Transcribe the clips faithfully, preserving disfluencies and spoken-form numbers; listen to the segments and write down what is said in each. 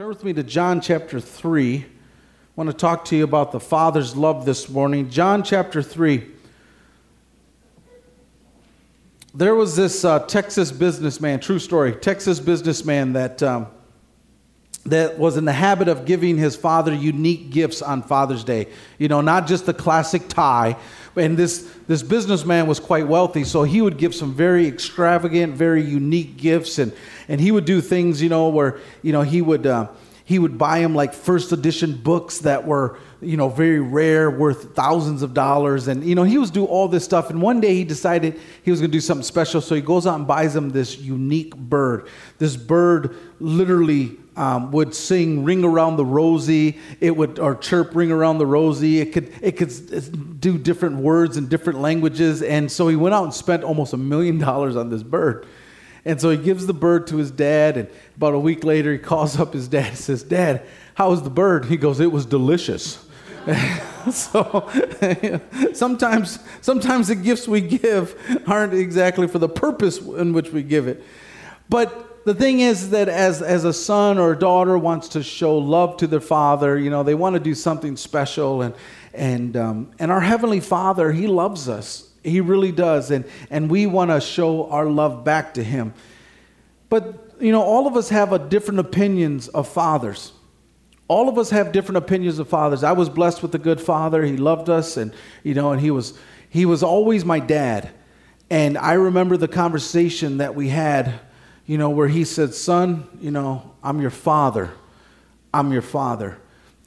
Turn with me to John chapter three. I want to talk to you about the Father's love this morning. John chapter three. There was this uh, Texas businessman, true story, Texas businessman that um, that was in the habit of giving his father unique gifts on Father's Day. You know, not just the classic tie. And this, this businessman was quite wealthy, so he would give some very extravagant, very unique gifts, and, and he would do things, you know, where, you know, he would uh, he would buy him like first edition books that were, you know, very rare, worth thousands of dollars, and, you know, he was do all this stuff. And one day he decided he was going to do something special, so he goes out and buys him this unique bird. This bird literally Um, would sing "Ring Around the Rosie." It would, or chirp "Ring Around the Rosie." It could, it could do different words in different languages. And so he went out and spent almost a million dollars on this bird. And so he gives the bird to his dad. And about a week later, he calls up his dad and says, "Dad, how was the bird?" He goes, "It was delicious." So sometimes, sometimes the gifts we give aren't exactly for the purpose in which we give it, but. The thing is that as, as a son or a daughter wants to show love to their father, you know, they want to do something special. And and um, and our Heavenly Father, He loves us. He really does. And, and we want to show our love back to Him. But, you know, all of us have a different opinions of fathers. All of us have different opinions of fathers. I was blessed with a good father. He loved us. And, you know, and he was he was always my dad. And I remember the conversation that we had, you know, where he said, "Son, you know, I'm your father. I'm your father."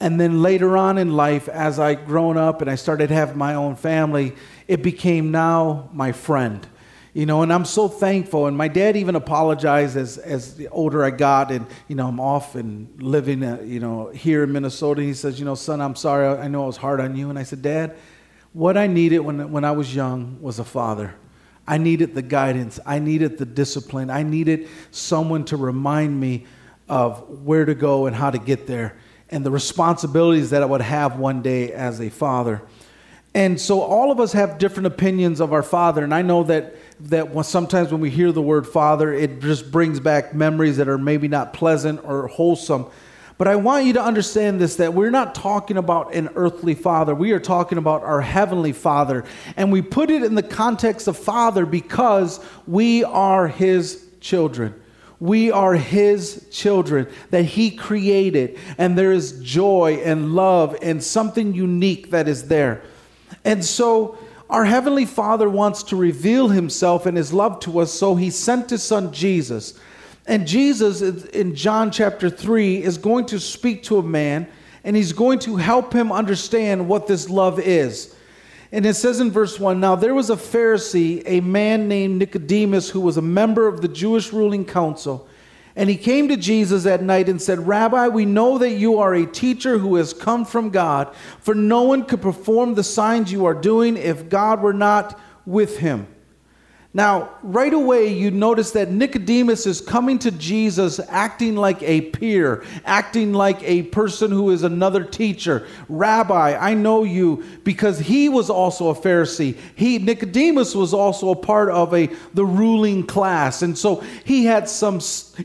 And then later on in life, as I grown up and I started having my own family, it became now my friend. You know, and I'm so thankful. And my dad even apologized as as the older I got, and, you know, I'm off and living, uh, you know, here in Minnesota. He says, "You know, son, I'm sorry. I know I was hard on you." And I said, "Dad, what I needed when when I was young was a father. I needed the guidance. I needed the discipline. I needed someone to remind me of where to go and how to get there, and the responsibilities that I would have one day as a father." And so all of us have different opinions of our father. And I know that that sometimes when we hear the word father, it just brings back memories that are maybe not pleasant or wholesome. But I want you to understand this, that we're not talking about an earthly father. We are talking about our Heavenly Father. And we put it in the context of father because we are His children. We are His children that He created. And there is joy and love and something unique that is there. And so our Heavenly Father wants to reveal Himself and His love to us. So He sent His Son Jesus. And Jesus, in John chapter three, is going to speak to a man, and He's going to help him understand what this love is. And it says in verse one, "Now there was a Pharisee, a man named Nicodemus, who was a member of the Jewish ruling council. And he came to Jesus at night and said, 'Rabbi, we know that you are a teacher who has come from God, for no one could perform the signs you are doing if God were not with him.'" Now, right away, you notice that Nicodemus is coming to Jesus acting like a peer, acting like a person who is another teacher. "Rabbi, I know you," because he was also a Pharisee. He, Nicodemus, was also a part of a the ruling class, and so he had some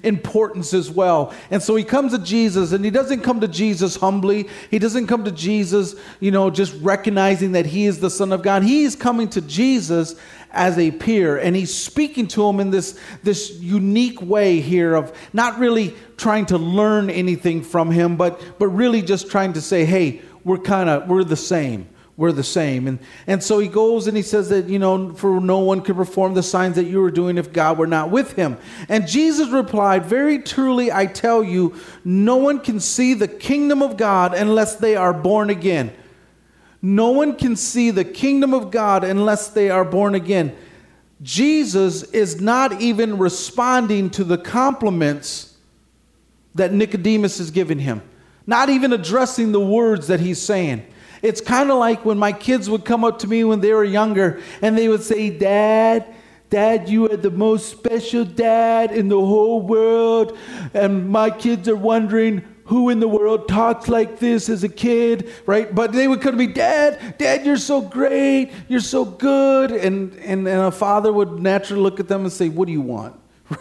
importance as well. And so he comes to Jesus, and he doesn't come to Jesus humbly. He doesn't come to Jesus, you know, just recognizing that he is the Son of God. He's coming to Jesus as a peer, and he's speaking to him in this this unique way here of not really trying to learn anything from him, but but really just trying to say, "Hey, we're kind of we're the same we're the same and and so he goes and he says that, you know, "For no one could perform the signs that you were doing if God were not with him." And Jesus replied, "Very truly I tell you, no one can see the kingdom of God unless they are born again." No one can see the kingdom of God unless they are born again. Jesus is not even responding to the compliments that Nicodemus is giving him, not even addressing the words that he's saying. It's kind of like when my kids would come up to me when they were younger and they would say, "Dad, Dad, you are the most special dad in the whole world." And my kids are wondering, who in the world talks like this as a kid, right? But they would come to me, "Dad, Dad, you're so great. You're so good." And, and, and a father would naturally look at them and say, "What do you want?"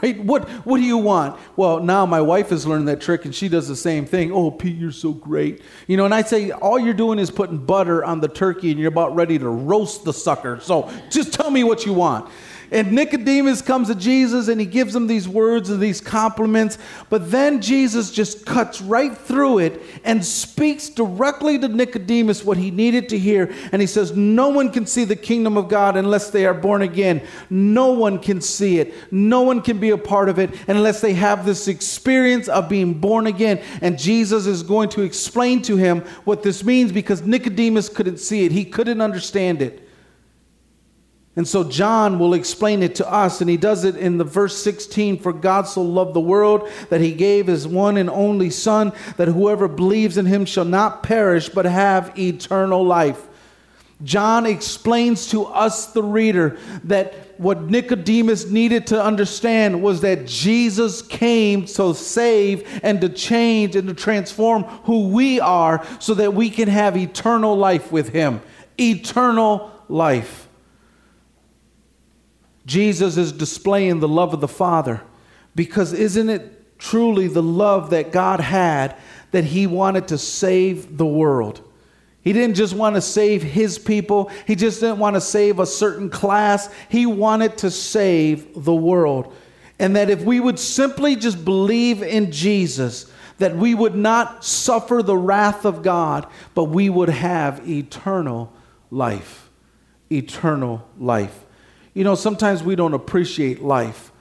right? What what do you want? Well, now my wife has learned that trick, and she does the same thing. Oh, Pete, you're so great. You know, and I say, all you're doing is putting butter on the turkey, and you're about ready to roast the sucker. So just tell me what you want. And Nicodemus comes to Jesus, and he gives him these words and these compliments. But then Jesus just cuts right through it and speaks directly to Nicodemus what he needed to hear. And he says, no one can see the kingdom of God unless they are born again. No one can see it. No one can be a part of it unless they have this experience of being born again. And Jesus is going to explain to him what this means, because Nicodemus couldn't see it. He couldn't understand it. And so John will explain it to us, and he does it in the verse sixteen, for God so loved the world that he gave his one and only Son, that whoever believes in him shall not perish but have eternal life. John explains to us, the reader, that what Nicodemus needed to understand was that Jesus came to save and to change and to transform who we are so that we can have eternal life with him. Eternal life. Jesus is displaying the love of the Father, because isn't it truly the love that God had that he wanted to save the world? He didn't just want to save his people. He just didn't want to save a certain class. He wanted to save the world. And that if we would simply just believe in Jesus, that we would not suffer the wrath of God, but we would have eternal life. Eternal life. You know, sometimes we don't appreciate life.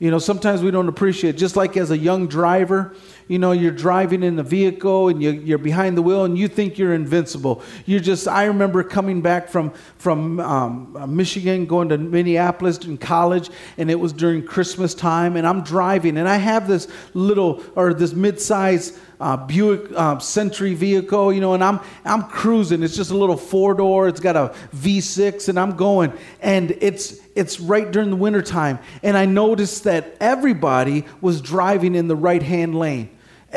You know, sometimes we don't appreciate it. Just like as a young driver, you know, you're driving in the vehicle and you, you're behind the wheel and you think you're invincible. You're just, I remember coming back from, from um, Michigan, going to Minneapolis in college, and it was during Christmas time, and I'm driving, and I have this little, or this mid-size Uh, Buick uh, Century vehicle, you know, and I'm I'm cruising. It's just a little four-door. It's got a V six, and I'm going. And it's it's right during the wintertime. And I noticed that everybody was driving in the right-hand lane.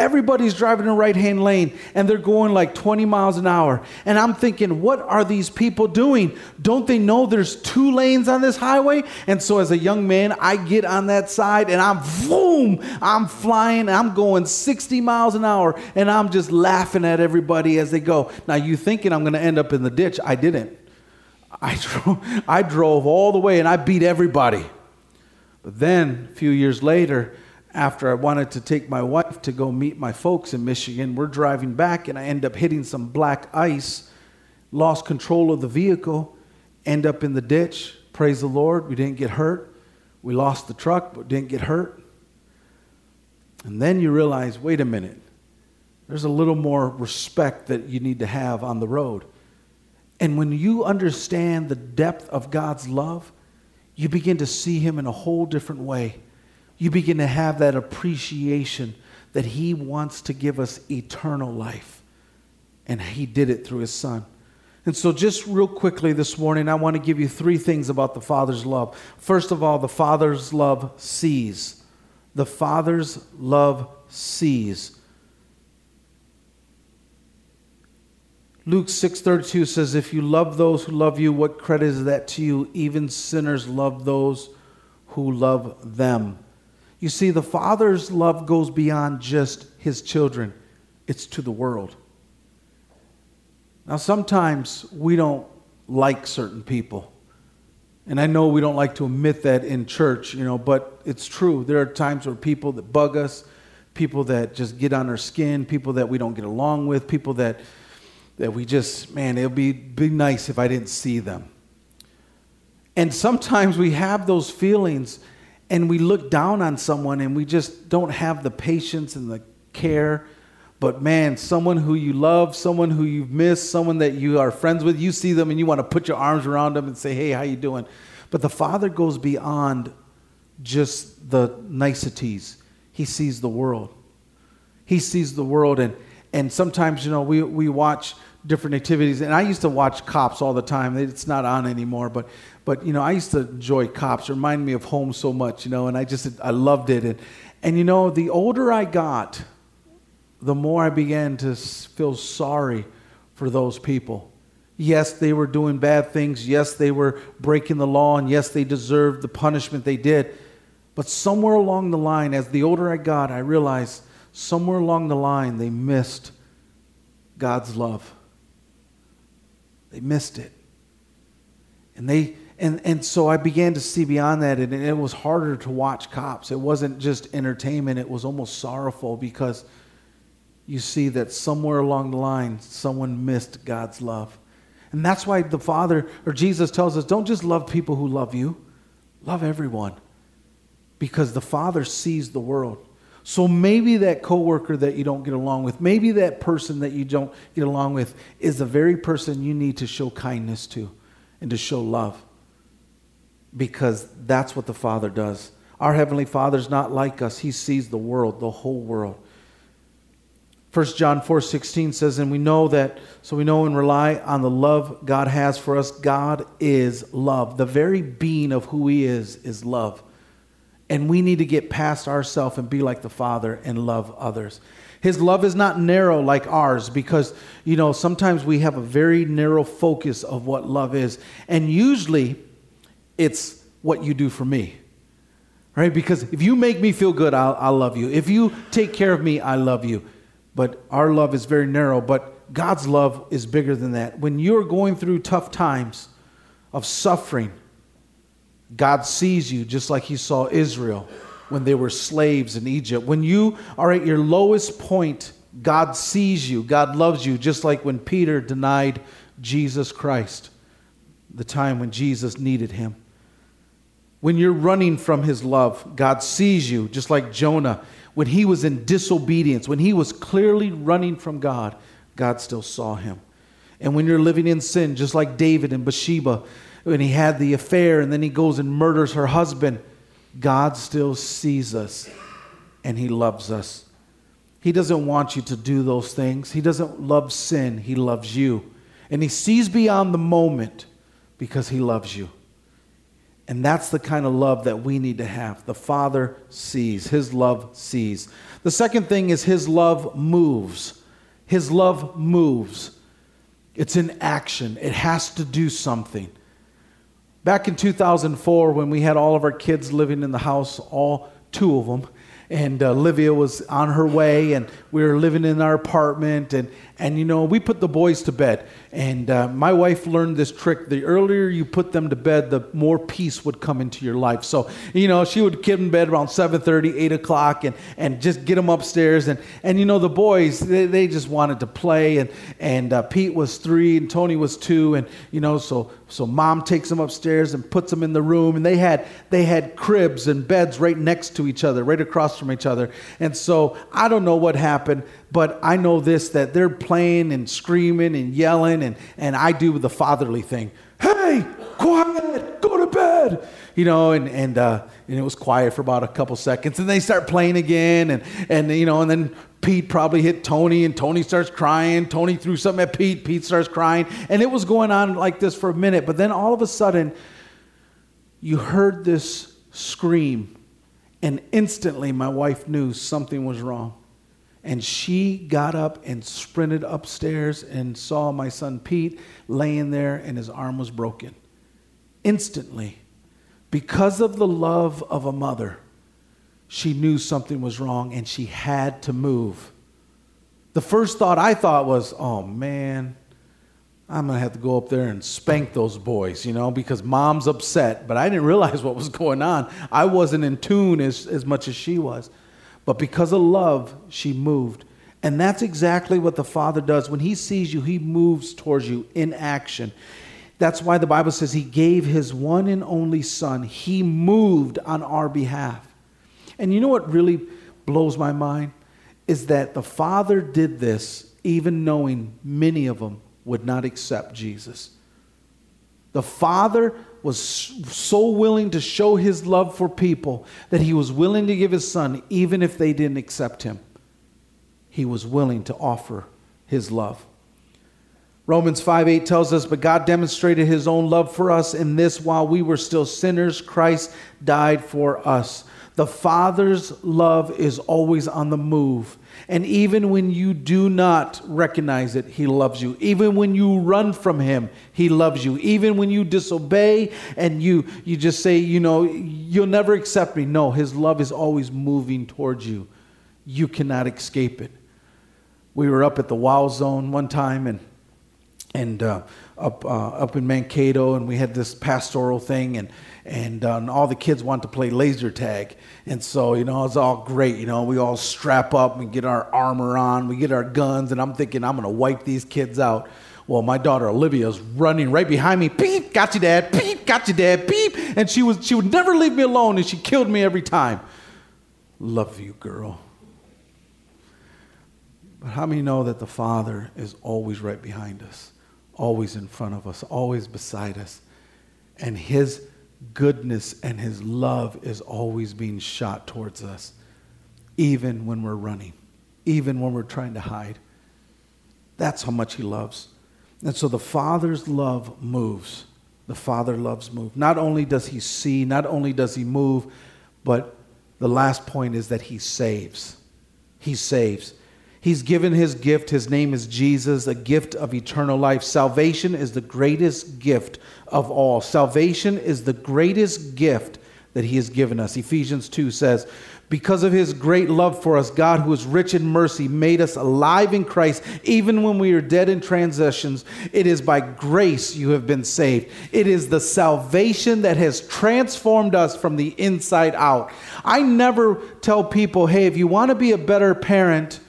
Everybody's driving in the right-hand lane, and they're going like twenty miles an hour. And I'm thinking, what are these people doing? Don't they know there's two lanes on this highway? And so as a young man, I get on that side, and I'm boom, I'm flying, I'm going sixty miles an hour, and I'm just laughing at everybody as they go. Now, you thinking I'm going to end up in the ditch. I didn't. I drove, I drove all the way, and I beat everybody. But then, a few years later, after I wanted to take my wife to go meet my folks in Michigan, we're driving back, and I end up hitting some black ice, lost control of the vehicle, end up in the ditch. Praise the Lord, we didn't get hurt. We lost the truck, but didn't get hurt. And then you realize, wait a minute, there's a little more respect that you need to have on the road. And when you understand the depth of God's love, you begin to see him in a whole different way. You begin to have that appreciation that he wants to give us eternal life. And he did it through his Son. And so just real quickly this morning, I want to give you three things about the Father's love. First of all, the Father's love sees. The Father's love sees. Luke six thirty-two says, if you love those who love you, what credit is that to you? Even sinners love those who love them. You see, the Father's love goes beyond just his children. It's to the world. Now, sometimes we don't like certain people. And I know we don't like to admit that in church, you know, but it's true. There are times where people that bug us, people that just get on our skin, people that we don't get along with, people that that we just, man, it would be, be nice if I didn't see them. And sometimes we have those feelings, and we look down on someone, and we just don't have the patience and the care. But man, someone who you love, someone who you've missed, someone that you are friends with, you see them and you want to put your arms around them and say, hey, how you doing? But the Father goes beyond just the niceties. He sees the world. He sees the world. And and sometimes, you know, we, we watch different activities. And I used to watch Cops all the time. It's not on anymore, but but you know, I used to enjoy Cops. It reminded me of home so much, you know, and I just I loved it. And and you know, the older I got, the more I began to feel sorry for those people. Yes, they were doing bad things. Yes, they were breaking the law, and yes, they deserved the punishment they did. But somewhere along the line, as the older I got, I realized somewhere along the line they missed God's love. They missed it. And they and, and so I began to see beyond that, and it was harder to watch Cops. It wasn't just entertainment, it was almost sorrowful, because you see that somewhere along the line someone missed God's love. And that's why the Father, or Jesus, tells us, don't just love people who love you, love everyone, because the Father sees the world. So maybe that coworker that you don't get along with, maybe that person that you don't get along with is the very person you need to show kindness to and to show love, because that's what the Father does. Our Heavenly Father's not like us. He sees the world, the whole world. First John four sixteen says, and we know that, so we know and rely on the love God has for us. God is love. The very being of who He is is love. And we need to get past ourselves and be like the Father and love others. His love is not narrow like ours, because, you know, sometimes we have a very narrow focus of what love is. And usually it's what you do for me, right? Because if you make me feel good, I'll, I'll love you. If you take care of me, I love you. But our love is very narrow. But God's love is bigger than that. When you're going through tough times of suffering, God sees you just like He saw Israel when they were slaves in Egypt. When you are at your lowest point, God sees you. God loves you, just like when Peter denied Jesus Christ, the time when Jesus needed him. When you're running from His love, God sees you, just like Jonah. When he was in disobedience, when he was clearly running from God, God still saw him. And when you're living in sin, just like David and Bathsheba, when he had the affair and then he goes and murders her husband, God still sees us and He loves us. He doesn't want you to do those things. He doesn't love sin. He loves you. And He sees beyond the moment, because He loves you. And that's the kind of love that we need to have. The Father sees. His love sees. The second thing is His love moves. His love moves. It's in action. It has to do something. Back in two thousand four, when we had all of our kids living in the house, all two of them, and uh, Olivia was on her way, and we were living in our apartment, and, and you know, we put the boys to bed. And uh, my wife learned this trick. The earlier you put them to bed, the more peace would come into your life. So, you know, she would get in bed around seven thirty, eight o'clock, and, and just get them upstairs. And, and you know, the boys, they, they just wanted to play, and, and uh, Pete was three, and Tony was two, and, you know, so... So mom takes them upstairs and puts them in the room. And they had they had cribs and beds right next to each other, right across from each other. And so I don't know what happened, but I know this, that they're playing and screaming and yelling. And, and I do the fatherly thing. Hey, quiet, go to bed. You know, and and, uh, and it was quiet for about a couple seconds. And they start playing again. And, and you know, and then Pete probably hit Tony, and Tony starts crying. Tony threw something at Pete. Pete starts crying. And it was going on like this for a minute. But then all of a sudden, you heard this scream. And instantly, my wife knew something was wrong. And she got up and sprinted upstairs and saw my son Pete laying there, and his arm was broken. Instantly, because of the love of a mother, she knew something was wrong, and she had to move. The first thought I thought was, oh, man, I'm going to have to go up there and spank those boys, you know, because mom's upset. But I didn't realize what was going on. I wasn't in tune as, as much as she was. But because of love, she moved. And that's exactly what the Father does. When He sees you, He moves towards you in action. That's why the Bible says He gave His one and only Son. He moved on our behalf. And you know what really blows my mind is that the Father did this even knowing many of them would not accept Jesus. The Father was so willing to show His love for people that He was willing to give His Son even if they didn't accept Him. He was willing to offer His love. Romans five eight tells us, but God demonstrated his own love for us in this: while we were still sinners, Christ died for us. The Father's love is always on the move. And even when you do not recognize it, he loves you. Even when you run from him, he loves you. Even when you disobey and you, you just say, you know, you'll never accept me. No, his love is always moving towards you. You cannot escape it. We were up at the Wild Zone one time and And uh, up uh, up in Mankato, and we had this pastoral thing, and and, uh, and all the kids wanted to play laser tag, and so you know it's all great. You know, we all strap up, we get our armor on, we get our guns, and I'm thinking I'm gonna wipe these kids out. Well, my daughter Olivia's running right behind me. Beep, got you, Dad. Beep, got you, Dad. Beep, and she was she would never leave me alone, and she killed me every time. Love you, girl. But how many know that the Father is always right behind us? Always in front of us, always beside us. And his goodness and his love is always being shot towards us, even when we're running, even when we're trying to hide. That's how much he loves. And so the Father's love moves. The Father loves move. Not only does he see, not only does he move, but the last point is that he saves. He saves. He's given his gift. His name is Jesus, a gift of eternal life. Salvation is the greatest gift of all. Salvation is the greatest gift that he has given us. Ephesians two says, because of his great love for us, God, who is rich in mercy, made us alive in Christ, even when we are dead in transgressions. It is by grace you have been saved. It is the salvation that has transformed us from the inside out. I never tell people, hey, if you want to be a better parent,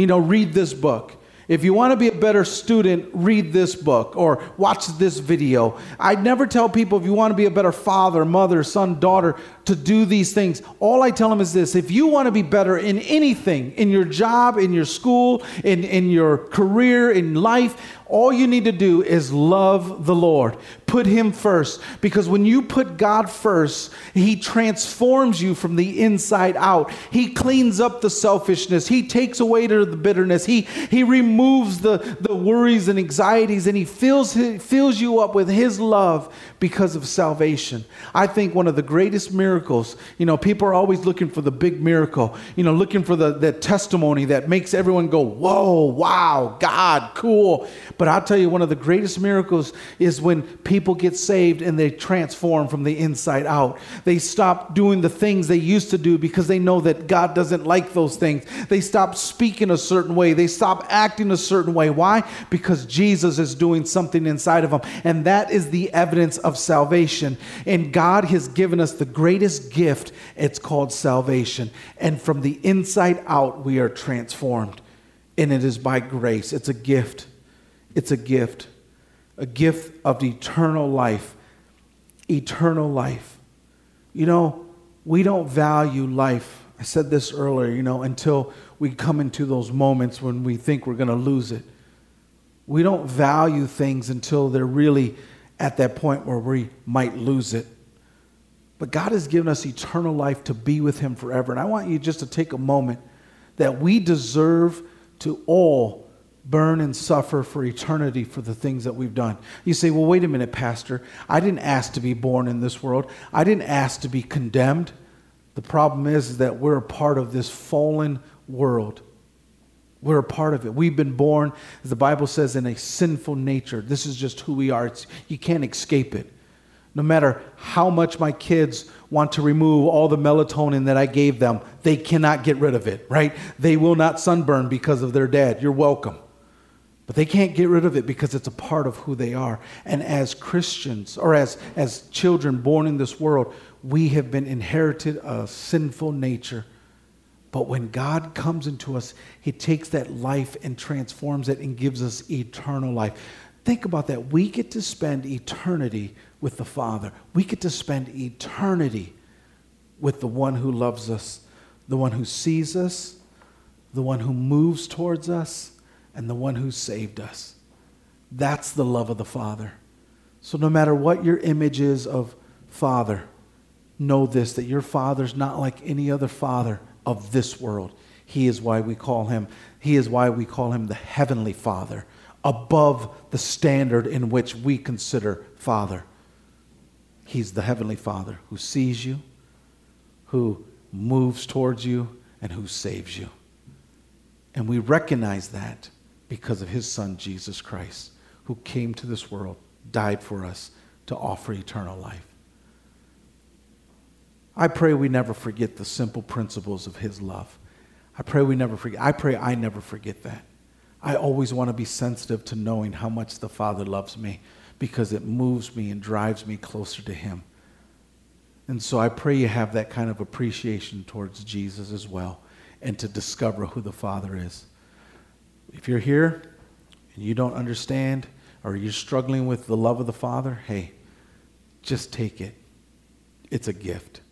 you know, read this book. If you want to be a better student, read this book or watch this video. I never tell people if you want to be a better father, mother, son, daughter, to do these things. All I tell them is this: if you want to be better in anything, in your job, in your school, in, in your career, in life, all you need to do is love the Lord. Put him first. Because when you put God first, he transforms you from the inside out. He cleans up the selfishness. He takes away the bitterness. He, he removes the, the worries and anxieties, and he fills, he fills you up with his love because of salvation. I think one of the greatest miracles, you know, people are always looking for the big miracle, you know, looking for the, the testimony that makes everyone go, whoa, wow, God, cool. But I'll tell you, one of the greatest miracles is when people get saved and they transform from the inside out. They stop doing the things they used to do because they know that God doesn't like those things. They stop speaking a certain way. They stop acting a certain way. Why? Because Jesus is doing something inside of them. And that is the evidence of salvation. And God has given us the greatest gift. It's called salvation. And from the inside out, we are transformed. And it is by grace. It's a gift. It's a gift, a gift of eternal life, eternal life. You know, we don't value life. I said this earlier, you know, until we come into those moments when we think we're going to lose it. We don't value things until they're really at that point where we might lose it. But God has given us eternal life to be with him forever. And I want you just to take a moment that we deserve to all burn and suffer for eternity for the things that we've done. You say, well, wait a minute, Pastor. I didn't ask to be born in this world. I didn't ask to be condemned. The problem is, is that we're a part of this fallen world. We're a part of it. We've been born, as the Bible says, in a sinful nature. This is just who we are. It's, you can't escape it. No matter how much my kids want to remove all the melatonin that I gave them, they cannot get rid of it, right? They will not sunburn because of their dad. You're welcome. But they can't get rid of it because it's a part of who they are. And as Christians, or as, as children born in this world, we have been inherited a sinful nature. But when God comes into us, he takes that life and transforms it and gives us eternal life. Think about that. We get to spend eternity with the Father. We get to spend eternity with the one who loves us, the one who sees us, the one who moves towards us, and the one who saved us. That's the love of the Father. So no matter what your image is of Father, know this, that your Father's not like any other father of this world. He is why we call him, he is why we call him the Heavenly Father, above the standard in which we consider Father. He's the Heavenly Father who sees you, who moves towards you, and who saves you. And we recognize that because of his Son, Jesus Christ, who came to this world, died for us to offer eternal life. I pray we never forget the simple principles of his love. I pray we never forget. I pray I never forget that. I always want to be sensitive to knowing how much the Father loves me, because it moves me and drives me closer to him. And so I pray you have that kind of appreciation towards Jesus as well, and to discover who the Father is. If you're here and you don't understand, or you're struggling with the love of the Father, hey, just take it. It's a gift.